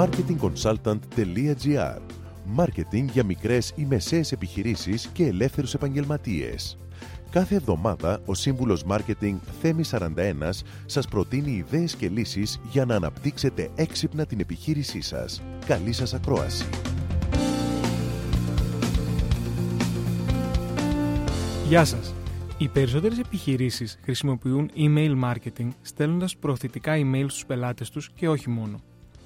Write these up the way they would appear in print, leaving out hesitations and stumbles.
marketingconsultant.gr. Μάρκετινγκ για μικρές ή μεσαίες επιχειρήσεις και ελεύθερους επαγγελματίες. Κάθε εβδομάδα, ο σύμβουλος Μάρκετινγκ Θέμης 41 σας προτείνει ιδέες και λύσεις για να αναπτύξετε έξυπνα την επιχείρησή σας. Καλή σας ακρόαση! Γεια σας! Οι περισσότερες επιχειρήσεις χρησιμοποιούν email marketing στέλνοντας προωθητικά email στους πελάτες τους και όχι μόνο.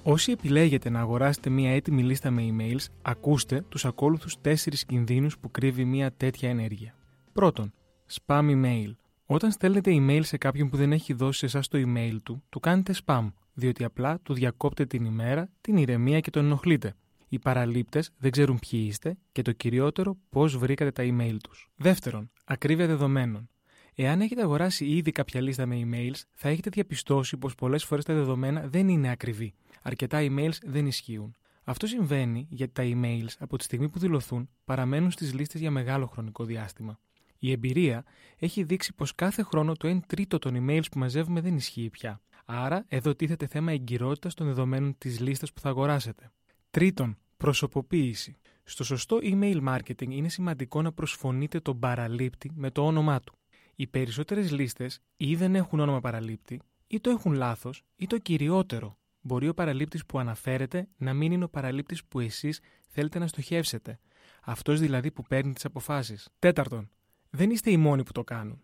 Όσοι επιλέγετε να αγοράσετε μία έτοιμη λίστα με emails, ακούστε τους ακόλουθους 4 κινδύνους που κρύβει μία τέτοια ενέργεια. Πρώτον, spam email. Όταν στέλνετε email σε κάποιον που δεν έχει δώσει σε εσάς το email του, του κάνετε spam, διότι απλά του διακόπτετε την ημέρα, την ηρεμία και τον ενοχλείτε. Οι παραλήπτες δεν ξέρουν ποιοι είστε και το κυριότερο, πώς βρήκατε τα email τους. Δεύτερον, ακρίβεια δεδομένων. Εάν έχετε αγοράσει ήδη κάποια λίστα με emails, θα έχετε διαπιστώσει πως πολλές φορές τα δεδομένα δεν είναι ακριβή. Αρκετά emails δεν ισχύουν. Αυτό συμβαίνει γιατί τα emails από τη στιγμή που δηλωθούν παραμένουν στις λίστες για μεγάλο χρονικό διάστημα. Η εμπειρία έχει δείξει πως κάθε χρόνο το 1/3 των emails που μαζεύουμε δεν ισχύει πια. Άρα, εδώ τίθεται θέμα εγκυρότητας των δεδομένων της λίστας που θα αγοράσετε. Τρίτον, προσωποποίηση. Στο σωστό email marketing είναι σημαντικό να προσφωνείτε τον παραλήπτη με το όνομά του. Οι περισσότερες λίστες ή δεν έχουν όνομα παραλήπτη, ή το έχουν λάθος, ή το κυριότερο. Μπορεί ο παραλήπτης που αναφέρεται να μην είναι ο παραλήπτης που εσείς θέλετε να στοχεύσετε. Αυτός δηλαδή που παίρνει τις αποφάσεις. Τέταρτον, δεν είστε οι μόνοι που το κάνουν.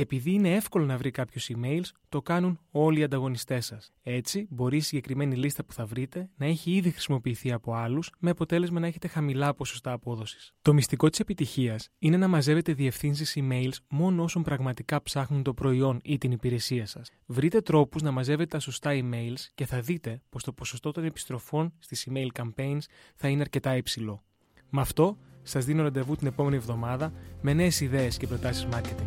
Επειδή είναι εύκολο να βρει κάποιους emails, το κάνουν όλοι οι ανταγωνιστές σας. Έτσι, μπορεί η συγκεκριμένη λίστα που θα βρείτε να έχει ήδη χρησιμοποιηθεί από άλλους, με αποτέλεσμα να έχετε χαμηλά ποσοστά απόδοσης. Το μυστικό της επιτυχίας είναι να μαζεύετε διευθύνσεις emails μόνο όσων πραγματικά ψάχνουν το προϊόν ή την υπηρεσία σας. Βρείτε τρόπους να μαζεύετε τα σωστά emails και θα δείτε πως το ποσοστό των επιστροφών στις email campaigns θα είναι αρκετά υψηλό. Με αυτό, σας δίνω ραντεβού την επόμενη εβδομάδα με νέες ιδέες και προτάσεις marketing.